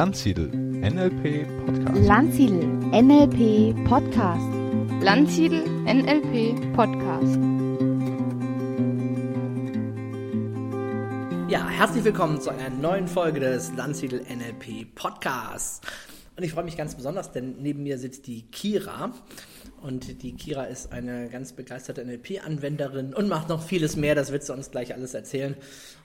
Landsiedel NLP Podcast. Landsiedel NLP Podcast. Landsiedel NLP Podcast. Ja, herzlich willkommen zu einer neuen Folge des Landsiedel NLP Podcasts. Und ich freue mich ganz besonders, denn neben mir sitzt die Kira. Und die Kira ist eine ganz begeisterte NLP-Anwenderin und macht noch vieles mehr. Das wird sie uns gleich alles erzählen.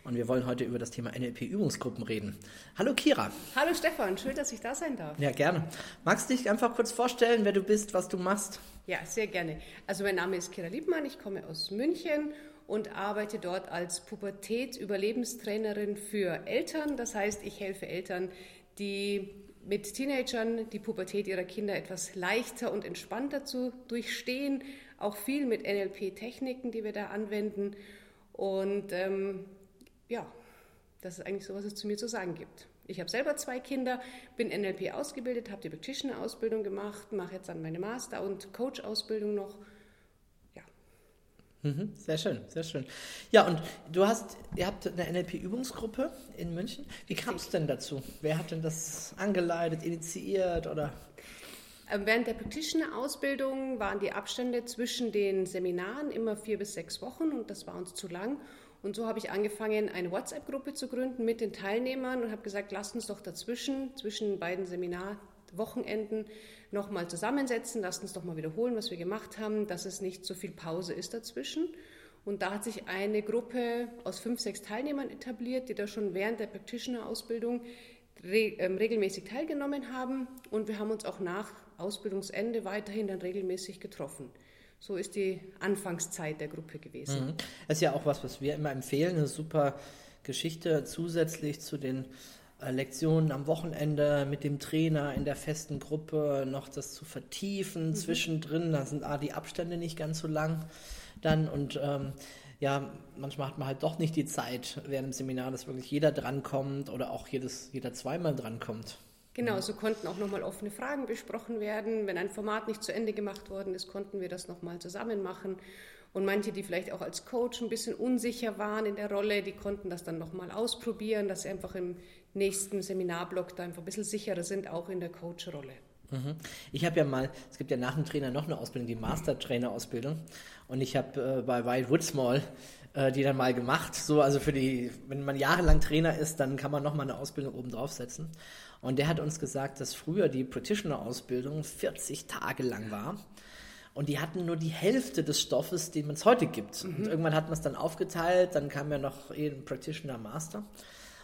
Und wir wollen heute über das Thema NLP-Übungsgruppen reden. Hallo Kira. Hallo Stefan, schön, dass ich da sein darf. Ja, gerne. Magst du dich einfach kurz vorstellen, wer du bist, was du machst? Ja, sehr gerne. Also mein Name ist Kira Liebmann, ich komme aus München und arbeite dort als Pubertät-Überlebenstrainerin für Eltern. Das heißt, ich helfe Eltern, die mit Teenagern die Pubertät ihrer Kinder etwas leichter und entspannter zu durchstehen, auch viel mit NLP-Techniken, die wir da anwenden. Und das ist eigentlich so, was es zu mir zu sagen gibt. Ich habe selber 2 Kinder, bin NLP ausgebildet, habe die Practitioner-Ausbildung gemacht, mache jetzt dann meine Master- und Coach-Ausbildung noch. Sehr schön, sehr schön. Ja, und ihr habt eine NLP-Übungsgruppe in München. Wie kam es denn dazu? Wer hat denn das angeleitet, initiiert oder? Während der Practitioner-Ausbildung waren die Abstände zwischen den Seminaren immer 4 bis 6 Wochen und das war uns zu lang. Und so habe ich angefangen, eine WhatsApp-Gruppe zu gründen mit den Teilnehmern und habe gesagt, lasst uns doch zwischen beiden Seminarwochenenden nochmal zusammensetzen, lasst uns doch mal wiederholen, was wir gemacht haben, dass es nicht so viel Pause ist dazwischen. Und da hat sich eine Gruppe aus 5, 6 Teilnehmern etabliert, die da schon während der Practitioner-Ausbildung regelmäßig teilgenommen haben. Und wir haben uns auch nach Ausbildungsende weiterhin dann regelmäßig getroffen. So ist die Anfangszeit der Gruppe gewesen. Mhm. Das ist ja auch was wir immer empfehlen, eine super Geschichte zusätzlich zu den Lektionen am Wochenende mit dem Trainer in der festen Gruppe, noch das zu vertiefen zwischendrin, da sind die Abstände nicht ganz so lang dann und manchmal hat man halt doch nicht die Zeit während dem Seminar, dass wirklich jeder drankommt oder auch jeder zweimal drankommt. Genau, so konnten auch nochmal offene Fragen besprochen werden, wenn ein Format nicht zu Ende gemacht worden ist, konnten wir das nochmal zusammen machen. Und manche, die vielleicht auch als Coach ein bisschen unsicher waren in der Rolle, die konnten das dann nochmal ausprobieren, dass sie einfach im nächsten Seminarblock da einfach ein bisschen sicherer sind, auch in der Coach-Rolle. Mhm. Ich habe ja mal, es gibt ja nach dem Trainer noch eine Ausbildung, die Master-Trainer-Ausbildung. Und ich habe bei Wildwood Small die dann mal gemacht. So, also wenn man jahrelang Trainer ist, dann kann man nochmal eine Ausbildung oben drauf setzen. Und der hat uns gesagt, dass früher die Practitioner-Ausbildung 40 Tage lang war. Und die hatten nur die Hälfte des Stoffes, den man es heute gibt. Mhm. Und irgendwann hat man es dann aufgeteilt, dann kam ja noch ein Practitioner Master.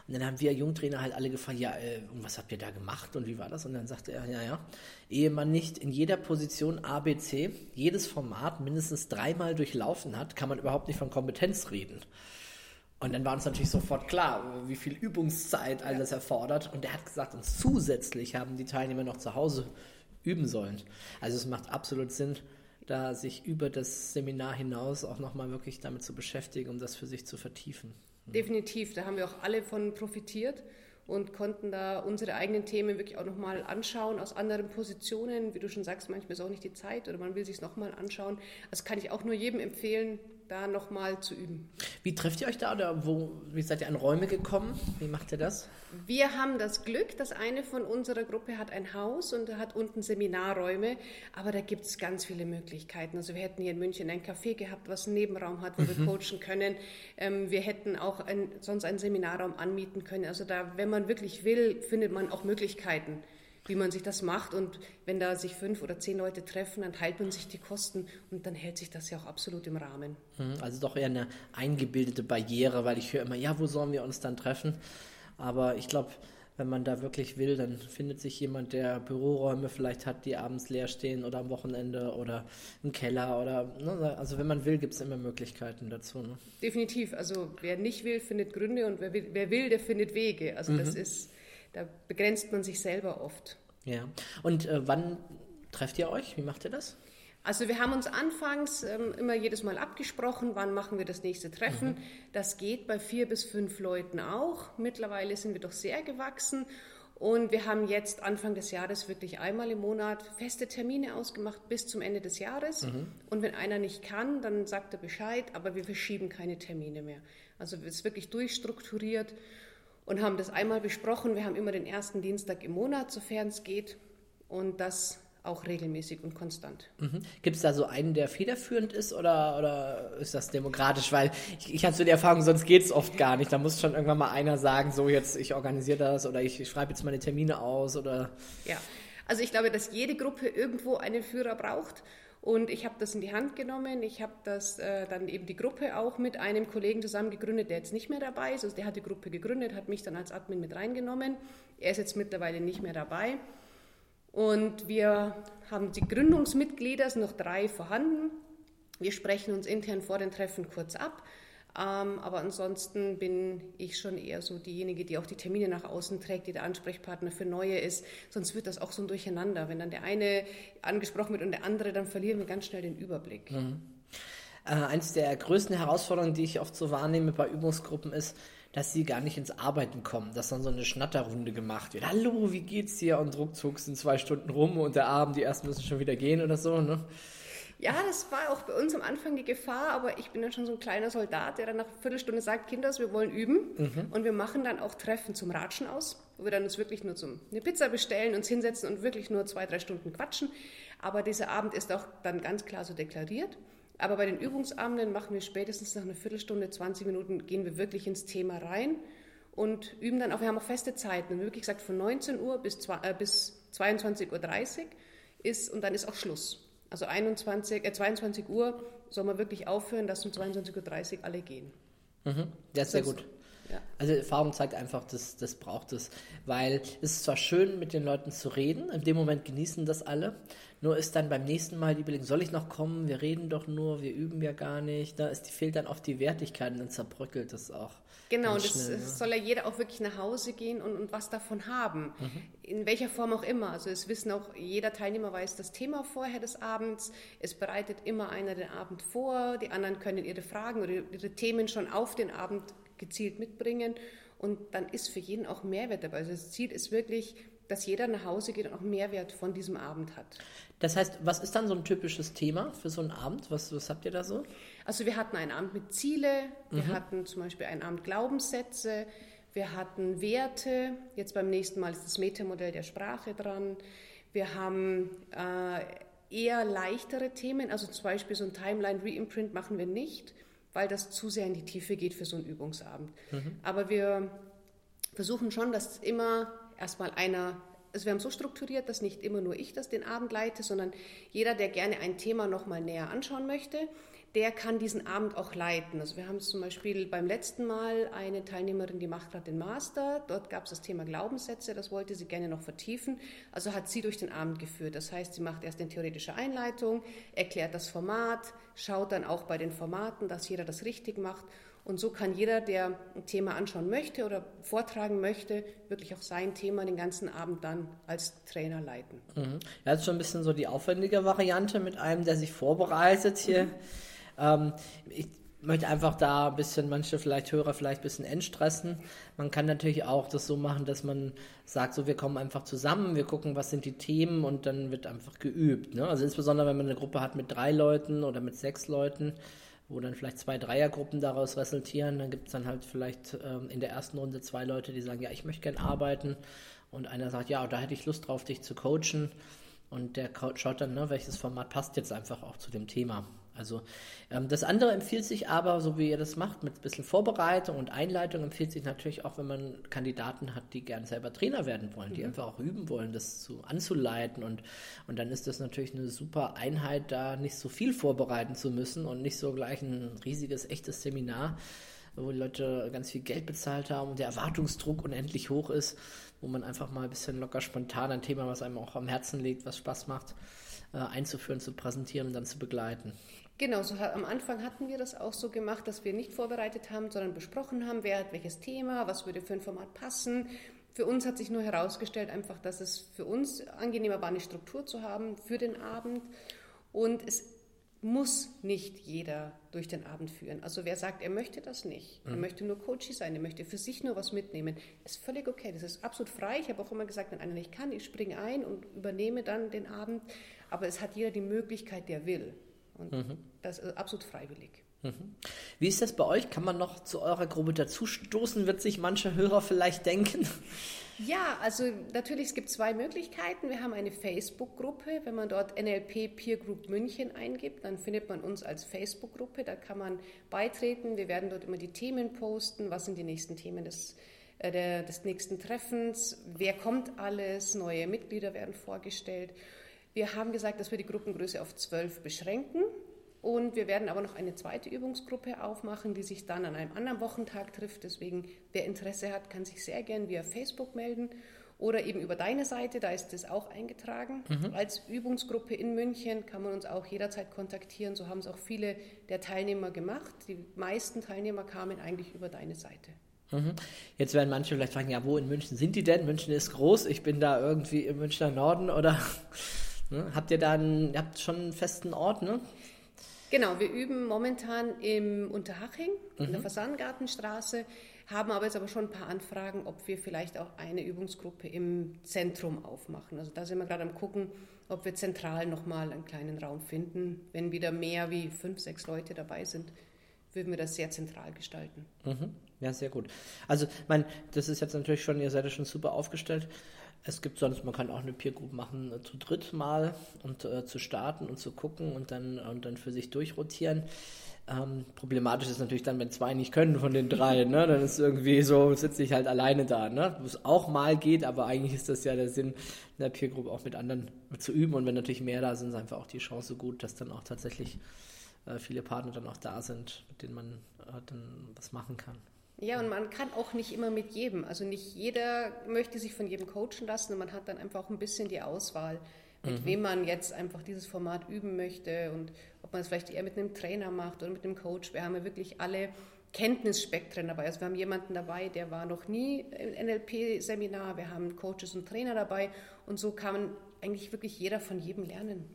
Und dann haben wir Jungtrainer halt alle gefragt, ja, was habt ihr da gemacht und wie war das? Und dann sagte er, ehe man nicht in jeder Position ABC jedes Format mindestens 3-mal durchlaufen hat, kann man überhaupt nicht von Kompetenz reden. Und dann war uns natürlich sofort klar, wie viel Übungszeit all das erfordert. Und er hat gesagt, und zusätzlich haben die Teilnehmer noch zu Hause üben sollen. Also es macht absolut Sinn, da sich über das Seminar hinaus auch nochmal wirklich damit zu beschäftigen, um das für sich zu vertiefen. Definitiv, da haben wir auch alle von profitiert und konnten da unsere eigenen Themen wirklich auch nochmal anschauen aus anderen Positionen. Wie du schon sagst, manchmal ist auch nicht die Zeit oder man will sich es nochmal anschauen. Das kann ich auch nur jedem empfehlen, da nochmal zu üben. Wie trefft ihr euch da oder wie seid ihr an Räume gekommen? Wie macht ihr das? Wir haben das Glück, dass eine von unserer Gruppe hat ein Haus und hat unten Seminarräume, aber da gibt es ganz viele Möglichkeiten. Also wir hätten hier in München ein Café gehabt, was einen Nebenraum hat, wo wir coachen können. Wir hätten auch sonst einen Seminarraum anmieten können. Also da, wenn man wirklich will, findet man auch Möglichkeiten, wie man sich das macht. Und wenn da sich 5 oder 10 Leute treffen, dann teilt man sich die Kosten und dann hält sich das ja auch absolut im Rahmen. Also doch eher eine eingebildete Barriere, weil ich höre immer, ja, wo sollen wir uns dann treffen? Aber ich glaube, wenn man da wirklich will, dann findet sich jemand, der Büroräume vielleicht hat, die abends leer stehen oder am Wochenende oder im Keller oder, ne? Also wenn man will, gibt es immer Möglichkeiten dazu. Ne? Definitiv. Also wer nicht will, findet Gründe und wer will, der findet Wege. Also das ist, da begrenzt man sich selber oft. Ja. Und wann trefft ihr euch? Wie macht ihr das? Also wir haben uns anfangs immer jedes Mal abgesprochen, wann machen wir das nächste Treffen. Mhm. Das geht bei 4 bis 5 Leuten auch. Mittlerweile sind wir doch sehr gewachsen. Und wir haben jetzt Anfang des Jahres wirklich einmal im Monat feste Termine ausgemacht bis zum Ende des Jahres. Mhm. Und wenn einer nicht kann, dann sagt er Bescheid, aber wir verschieben keine Termine mehr. Also es ist wirklich durchstrukturiert. und haben das einmal besprochen. Wir haben immer den ersten Dienstag im Monat, sofern es geht, und das auch regelmäßig und konstant. Mhm. Gibt es da so einen, der federführend ist, oder ist das demokratisch? Weil ich hatte so die Erfahrung, sonst geht es oft gar nicht. Da muss schon irgendwann mal einer sagen, so jetzt, ich organisiere das, oder ich schreibe jetzt meine Termine aus, oder... Ja, also ich glaube, dass jede Gruppe irgendwo einen Führer braucht. Und ich habe das in die Hand genommen, ich habe das dann eben die Gruppe auch mit einem Kollegen zusammen gegründet, der jetzt nicht mehr dabei ist. Also der hat die Gruppe gegründet, hat mich dann als Admin mit reingenommen. Er ist jetzt mittlerweile nicht mehr dabei. Und wir haben die Gründungsmitglieder, es sind noch 3 vorhanden. Wir sprechen uns intern vor den Treffen kurz ab. Aber ansonsten bin ich schon eher so diejenige, die auch die Termine nach außen trägt, die der Ansprechpartner für Neue ist. Sonst wird das auch so ein Durcheinander. Wenn dann der eine angesprochen wird und der andere, dann verlieren wir ganz schnell den Überblick. Mhm. Eines der größten Herausforderungen, die ich oft so wahrnehme bei Übungsgruppen, ist, dass sie gar nicht ins Arbeiten kommen, dass dann so eine Schnatterrunde gemacht wird. Hallo, wie geht's dir? Und ruckzuck sind 2 Stunden rum und der Abend, die ersten müssen schon wieder gehen oder so, ne? Ja, das war auch bei uns am Anfang die Gefahr, aber ich bin dann schon so ein kleiner Soldat, der dann nach einer Viertelstunde sagt, Kinders, wir wollen üben, und wir machen dann auch Treffen zum Ratschen aus, wo wir dann uns wirklich nur eine Pizza bestellen, uns hinsetzen und wirklich nur 2-3 Stunden quatschen, aber dieser Abend ist auch dann ganz klar so deklariert. Aber bei den Übungsabenden machen wir spätestens nach einer Viertelstunde, 20 Minuten, gehen wir wirklich ins Thema rein und üben dann auch, wir haben auch feste Zeiten, wirklich gesagt von 19 Uhr bis 22.30 Uhr ist, und dann ist auch Schluss. Also 22 Uhr soll man wirklich aufhören, dass um 22.30 Uhr alle gehen. Mhm. Das ist sehr gut. Ja. Also Erfahrung zeigt einfach, das braucht es. Weil es ist zwar schön, mit den Leuten zu reden, in dem Moment genießen das alle, nur ist dann beim nächsten Mal die Überlegung, soll ich noch kommen, wir reden doch nur, wir üben ja gar nicht, da fehlt dann oft die Wertigkeit und dann zerbröckelt das auch. Genau, und es soll ja jeder auch wirklich nach Hause gehen und was davon haben, in welcher Form auch immer. Also es wissen auch, jeder Teilnehmer weiß das Thema vorher des Abends, es bereitet immer einer den Abend vor, die anderen können ihre Fragen oder ihre Themen schon auf den Abend gezielt mitbringen, und dann ist für jeden auch Mehrwert dabei. Also das Ziel ist wirklich, dass jeder nach Hause geht und auch Mehrwert von diesem Abend hat. Das heißt, was ist dann so ein typisches Thema für so einen Abend? Was habt ihr da so? Also wir hatten einen Abend mit Ziele, wir hatten zum Beispiel einen Abend Glaubenssätze, wir hatten Werte, jetzt beim nächsten Mal ist das Metamodell der Sprache dran, wir haben eher leichtere Themen, also zum Beispiel so ein Timeline-Reimprint machen wir nicht, weil das zu sehr in die Tiefe geht für so einen Übungsabend. Aber wir versuchen schon, dass immer erstmal einer, also wir haben so strukturiert, dass nicht immer nur ich das den Abend leite, sondern jeder, der gerne ein Thema nochmal näher anschauen möchte, der kann diesen Abend auch leiten. Also wir haben zum Beispiel beim letzten Mal eine Teilnehmerin, die macht gerade den Master, dort gab es das Thema Glaubenssätze, das wollte sie gerne noch vertiefen, also hat sie durch den Abend geführt. Das heißt, sie macht erst eine theoretische Einleitung, erklärt das Format, schaut dann auch bei den Formaten, dass jeder das richtig macht, und so kann jeder, der ein Thema anschauen möchte oder vortragen möchte, wirklich auch sein Thema den ganzen Abend dann als Trainer leiten. Ja, das ist schon ein bisschen so die aufwendige Variante mit einem, der sich vorbereitet hier. Ich möchte einfach da ein bisschen, manche vielleicht Hörer vielleicht ein bisschen entstressen. Man kann natürlich auch das so machen, dass man sagt, so wir kommen einfach zusammen, wir gucken, was sind die Themen, und dann wird einfach geübt, ne? Also insbesondere, wenn man eine Gruppe hat mit 3 Leuten oder mit 6 Leuten, wo dann vielleicht 2 Dreiergruppen daraus resultieren, dann gibt es dann halt vielleicht in der ersten Runde 2 Leute, die sagen, ja, ich möchte gern arbeiten, und einer sagt, ja, da hätte ich Lust drauf, dich zu coachen, und der schaut dann, ne, welches Format passt jetzt einfach auch zu dem Thema. Also das andere empfiehlt sich aber, so wie ihr das macht, mit ein bisschen Vorbereitung und Einleitung, empfiehlt sich natürlich auch, wenn man Kandidaten hat, die gerne selber Trainer werden wollen, die einfach auch üben wollen, das anzuleiten, und dann ist das natürlich eine super Einheit, da nicht so viel vorbereiten zu müssen und nicht so gleich ein riesiges, echtes Seminar, wo die Leute ganz viel Geld bezahlt haben und der Erwartungsdruck unendlich hoch ist, wo man einfach mal ein bisschen locker spontan ein Thema, was einem auch am Herzen liegt, was Spaß macht, einzuführen, zu präsentieren und dann zu begleiten. Genau, so am Anfang hatten wir das auch so gemacht, dass wir nicht vorbereitet haben, sondern besprochen haben, wer hat welches Thema, was würde für ein Format passen. Für uns hat sich nur herausgestellt einfach, dass es für uns angenehmer war, eine Struktur zu haben für den Abend, und es muss nicht jeder durch den Abend führen. Also wer sagt, er möchte das nicht, er möchte nur Coach sein, er möchte für sich nur was mitnehmen, ist völlig okay, das ist absolut frei. Ich habe auch immer gesagt, wenn einer nicht kann, ich springe ein und übernehme dann den Abend, aber es hat jeder die Möglichkeit, der will. Und das ist absolut freiwillig. Wie ist das bei euch? Kann man noch zu eurer Gruppe dazustoßen, wird sich manche Hörer vielleicht denken? Ja, also natürlich, es gibt zwei Möglichkeiten. Wir haben eine Facebook-Gruppe. Wenn man dort NLP Peer Group München eingibt, dann findet man uns als Facebook-Gruppe. Da kann man beitreten. Wir werden dort immer die Themen posten. Was sind die nächsten Themen des nächsten Treffens? Wer kommt alles? Neue Mitglieder werden vorgestellt. Wir haben gesagt, dass wir die Gruppengröße auf 12 beschränken. Und wir werden aber noch eine zweite Übungsgruppe aufmachen, die sich dann an einem anderen Wochentag trifft. Deswegen, wer Interesse hat, kann sich sehr gern via Facebook melden oder eben über deine Seite, da ist das auch eingetragen. Als Übungsgruppe in München kann man uns auch jederzeit kontaktieren. So haben es auch viele der Teilnehmer gemacht. Die meisten Teilnehmer kamen eigentlich über deine Seite. Jetzt werden manche vielleicht fragen, ja, wo in München sind die denn? München ist groß, ich bin da irgendwie im Münchner Norden oder... Habt ihr da schon einen festen Ort, ne? Genau, wir üben momentan im Unterhaching, in der Fasanengartenstraße, haben aber jetzt schon ein paar Anfragen, ob wir vielleicht auch eine Übungsgruppe im Zentrum aufmachen. Also da sind wir gerade am Gucken, ob wir zentral nochmal einen kleinen Raum finden. Wenn wieder mehr wie 5, 6 Leute dabei sind, würden wir das sehr zentral gestalten. Ja, sehr gut. Also, das ist jetzt natürlich schon, ihr seid ja schon super aufgestellt. Es gibt sonst, man kann auch eine Peer Group machen, zu dritt mal und zu starten und zu gucken und dann für sich durchrotieren. Problematisch ist natürlich dann, wenn 2 nicht können von den 3, ne? Dann ist irgendwie so, sitze ich halt alleine da, ne? Wo es auch mal geht, aber eigentlich ist das ja der Sinn, in der Peer Group auch mit anderen zu üben. Und wenn natürlich mehr da sind, ist einfach auch die Chance gut, dass dann auch tatsächlich viele Partner dann auch da sind, mit denen man dann was machen kann. Ja, und man kann auch nicht immer mit jedem, also nicht jeder möchte sich von jedem coachen lassen und man hat dann einfach auch ein bisschen die Auswahl, mit wem man jetzt einfach dieses Format üben möchte und ob man es vielleicht eher mit einem Trainer macht oder mit einem Coach. Wir haben ja wirklich alle Kenntnisspektren dabei, also wir haben jemanden dabei, der war noch nie im NLP-Seminar, wir haben Coaches und Trainer dabei und so kann eigentlich wirklich jeder von jedem lernen.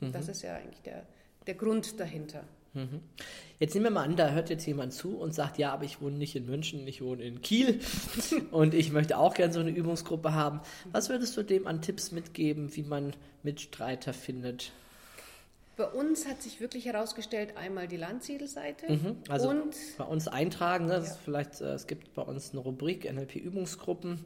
Das ist ja eigentlich der Grund dahinter. Jetzt nehmen wir mal an, da hört jetzt jemand zu und sagt, ja, aber ich wohne nicht in München, ich wohne in Kiel und ich möchte auch gerne so eine Übungsgruppe haben. Was würdest du dem an Tipps mitgeben, wie man Mitstreiter findet? Bei uns hat sich wirklich herausgestellt, einmal die Landsiedelseite. Also und bei uns eintragen, ne? Es gibt bei uns eine Rubrik NLP-Übungsgruppen.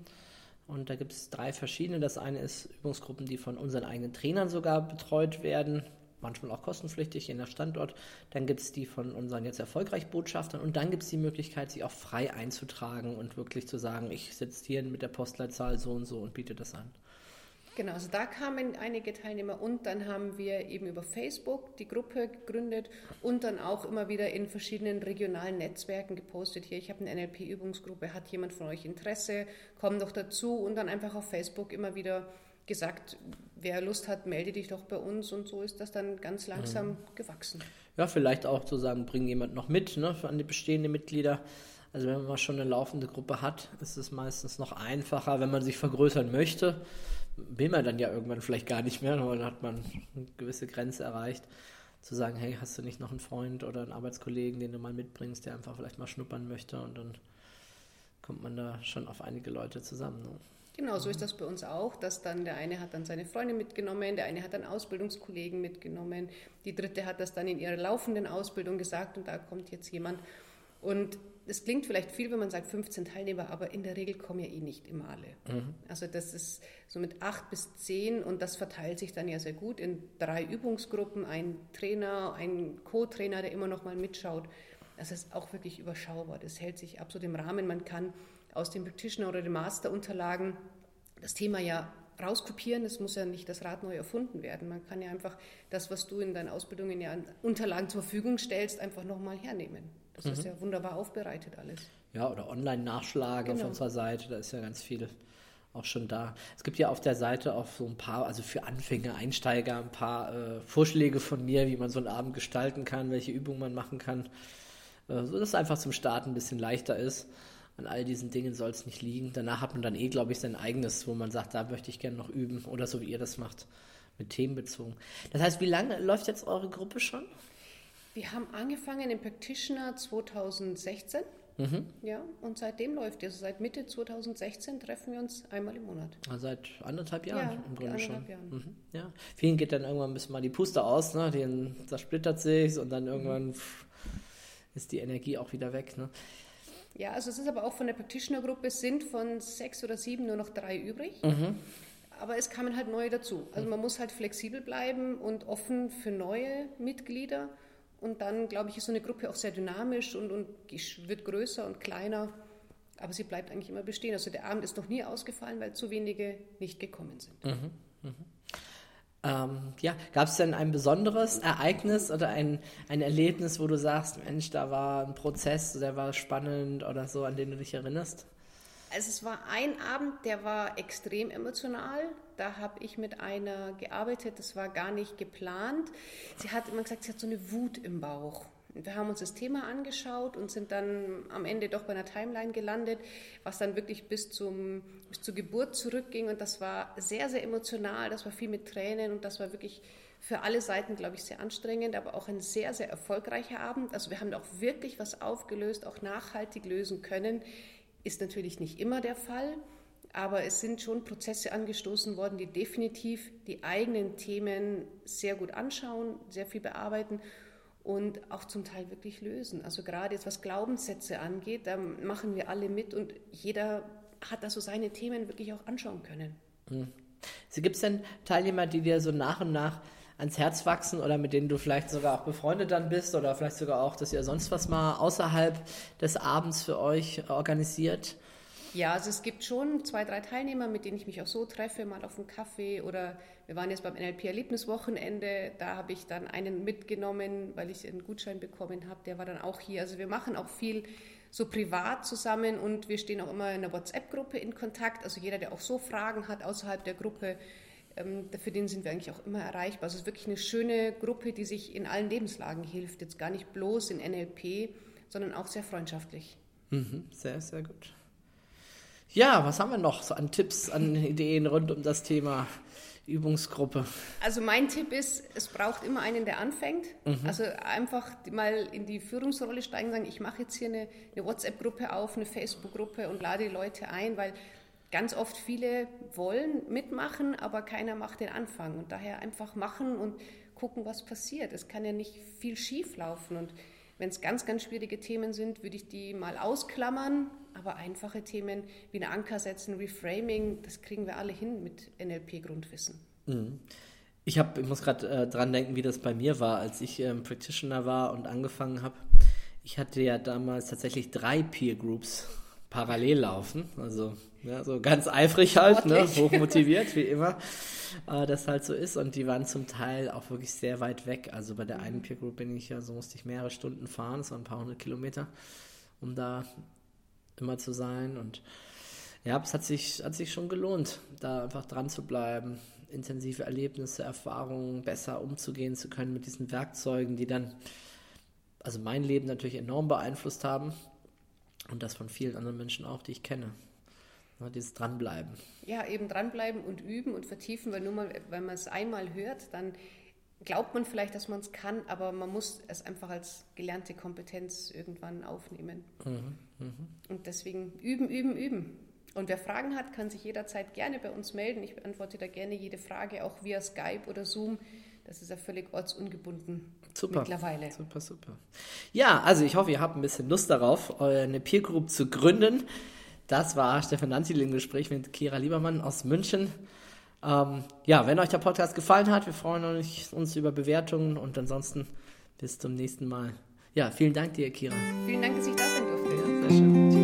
Und da gibt es 3 verschiedene. Das eine ist Übungsgruppen, die von unseren eigenen Trainern sogar betreut werden. Manchmal auch kostenpflichtig, je nach Standort. Dann gibt es die von unseren jetzt erfolgreich Botschaftern und dann gibt es die Möglichkeit, sich auch frei einzutragen und wirklich zu sagen, ich sitze hier mit der Postleitzahl so und biete das an. Genau, also da kamen einige Teilnehmer und dann haben wir eben über Facebook die Gruppe gegründet und dann auch immer wieder in verschiedenen regionalen Netzwerken gepostet. Hier, ich habe eine NLP-Übungsgruppe, hat jemand von euch Interesse? Komm doch dazu und dann einfach auf Facebook immer wieder gesagt, wer Lust hat, melde dich doch bei uns und so ist das dann ganz langsam gewachsen. Ja, vielleicht auch zu sagen, bring jemand noch mit, ne, an die bestehenden Mitglieder. Also wenn man schon eine laufende Gruppe hat, ist es meistens noch einfacher, wenn man sich vergrößern möchte. Will man dann ja irgendwann vielleicht gar nicht mehr, aber dann hat man eine gewisse Grenze erreicht. Zu sagen, hey, hast du nicht noch einen Freund oder einen Arbeitskollegen, den du mal mitbringst, der einfach vielleicht mal schnuppern möchte und dann kommt man da schon auf einige Leute zusammen, ne? Genau, so ist das bei uns auch, dass dann der eine hat dann seine Freunde mitgenommen, der eine hat dann Ausbildungskollegen mitgenommen, die dritte hat das dann in ihrer laufenden Ausbildung gesagt und da kommt jetzt jemand. Und es klingt vielleicht viel, wenn man sagt 15 Teilnehmer, aber in der Regel kommen ja nicht immer alle. Also das ist so mit 8 bis 10 und das verteilt sich dann ja sehr gut in 3 Übungsgruppen, ein Trainer, ein Co-Trainer, der immer noch mal mitschaut. Das ist auch wirklich überschaubar, das hält sich absolut im Rahmen, man kann aus den Practitioner- oder den Masterunterlagen das Thema ja rauskopieren. Es muss ja nicht das Rad neu erfunden werden. Man kann ja einfach das, was du in deinen Ausbildungen ja an Unterlagen zur Verfügung stellst, einfach nochmal hernehmen. Das ist ja wunderbar aufbereitet alles. Ja, oder Online-Nachschlagen auf unserer Seite, da ist ja ganz viel auch schon da. Es gibt ja auf der Seite auch so ein paar, also für Anfänger, Einsteiger, ein paar Vorschläge von mir, wie man so einen Abend gestalten kann, welche Übungen man machen kann, sodass es einfach zum Starten ein bisschen leichter ist. An all diesen Dingen soll es nicht liegen. Danach hat man dann glaube ich, sein eigenes, wo man sagt, da möchte ich gerne noch üben oder so, wie ihr das macht, mit themenbezogen. Das heißt, wie lange läuft jetzt eure Gruppe schon? Wir haben angefangen im Practitioner 2016 Mhm. Ja, und seitdem läuft es. Seit Mitte 2016 treffen wir uns einmal im Monat. Also seit 1,5 Jahren ja, im Grunde schon. Mhm. Ja. Vielen geht dann irgendwann ein bisschen mal die Puste aus, ne? Da splittert sich und dann irgendwann ist die Energie auch wieder weg. Ne? Ja, also es ist aber auch von der Practitioner-Gruppe sind von 6 oder 7 nur noch 3 übrig. Mhm. Aber es kamen halt neue dazu. Also man muss halt flexibel bleiben und offen für neue Mitglieder. Und dann, glaube ich, ist so eine Gruppe auch sehr dynamisch und wird größer und kleiner. Aber sie bleibt eigentlich immer bestehen. Also der Abend ist noch nie ausgefallen, weil zu wenige nicht gekommen sind. Mhm, mhm. Ja, gab es denn ein besonderes Ereignis oder ein Erlebnis, wo du sagst, Mensch, da war ein Prozess, der war spannend oder so, an den du dich erinnerst? Also es war ein Abend, der war extrem emotional. Da habe ich mit einer gearbeitet, das war gar nicht geplant. Sie hat immer gesagt, sie hat so eine Wut im Bauch. Wir haben uns das Thema angeschaut und sind dann am Ende doch bei einer Timeline gelandet, was dann wirklich bis zur Geburt zurückging. Und das war sehr, sehr emotional, das war viel mit Tränen und das war wirklich für alle Seiten, glaube ich, sehr anstrengend, aber auch ein sehr, sehr erfolgreicher Abend. Also wir haben auch wirklich was aufgelöst, auch nachhaltig lösen können. Ist natürlich nicht immer der Fall, aber es sind schon Prozesse angestoßen worden, die definitiv die eigenen Themen sehr gut anschauen, sehr viel bearbeiten und auch zum Teil wirklich lösen. Also gerade jetzt, was Glaubenssätze angeht, da machen wir alle mit und jeder hat da so seine Themen wirklich auch anschauen können. Mhm. Also gibt es denn Teilnehmer, die dir so nach und nach ans Herz wachsen oder mit denen du vielleicht sogar auch befreundet dann bist oder vielleicht sogar auch, dass ihr sonst was mal außerhalb des Abends für euch organisiert? Ja, also es gibt schon 2, 3 Teilnehmer, mit denen ich mich auch so treffe, mal auf einen Kaffee oder wir waren jetzt beim NLP-Erlebniswochenende, da habe ich dann einen mitgenommen, weil ich einen Gutschein bekommen habe, der war dann auch hier. Also wir machen auch viel so privat zusammen und wir stehen auch immer in einer WhatsApp-Gruppe in Kontakt, also jeder, der auch so Fragen hat außerhalb der Gruppe, für den sind wir eigentlich auch immer erreichbar. Also es ist wirklich eine schöne Gruppe, die sich in allen Lebenslagen hilft. Jetzt gar nicht bloß in NLP, sondern auch sehr freundschaftlich. Mhm, sehr, sehr gut. Ja, was haben wir noch so an Tipps, an Ideen rund um das Thema Übungsgruppe? Also mein Tipp ist, es braucht immer einen, der anfängt. Mhm. Also einfach mal in die Führungsrolle steigen und sagen, ich mache jetzt hier eine WhatsApp-Gruppe auf, eine Facebook-Gruppe und lade die Leute ein, weil ganz oft viele wollen mitmachen, aber keiner macht den Anfang und daher einfach machen und gucken, was passiert. Es kann ja nicht viel schief laufen und wenn es ganz, ganz schwierige Themen sind, würde ich die mal ausklammern, aber einfache Themen wie eine Anker setzen, Reframing, das kriegen wir alle hin mit NLP-Grundwissen. Mhm. Ich muss gerade dran denken, wie das bei mir war, als ich Practitioner war und angefangen habe. Ich hatte ja damals tatsächlich 3 Peer-Groups parallel laufen, also ja, so ganz eifrig halt, ne, hoch motiviert, wie immer, das halt so ist. Und die waren zum Teil auch wirklich sehr weit weg. Also bei der einen Peer Group musste ich mehrere Stunden fahren, das waren ein paar 100 Kilometer, um da immer zu sein. Und ja, es hat sich schon gelohnt, da einfach dran zu bleiben, intensive Erlebnisse, Erfahrungen, besser umzugehen zu können mit diesen Werkzeugen, die dann, also mein Leben natürlich enorm beeinflusst haben. Und das von vielen anderen Menschen auch, die ich kenne. Ja, dieses Dranbleiben. Ja, eben dranbleiben und üben und vertiefen, weil wenn man es einmal hört, dann glaubt man vielleicht, dass man es kann, aber man muss es einfach als gelernte Kompetenz irgendwann aufnehmen. Mhm, und deswegen üben, üben, üben. Und wer Fragen hat, kann sich jederzeit gerne bei uns melden. Ich beantworte da gerne jede Frage, auch via Skype oder Zoom. Das ist ja völlig ortsungebunden mittlerweile. Super, super. Ja, also ich hoffe, ihr habt ein bisschen Lust darauf, eine Peer Group zu gründen. Das war Stefan Landsiedel im Gespräch mit Kira Liebmann aus München. Ja, wenn euch der Podcast gefallen hat, wir freuen uns über Bewertungen und ansonsten bis zum nächsten Mal. Ja, vielen Dank dir, Kira. Vielen Dank, dass ich da sein durfte. Ja, sehr schön.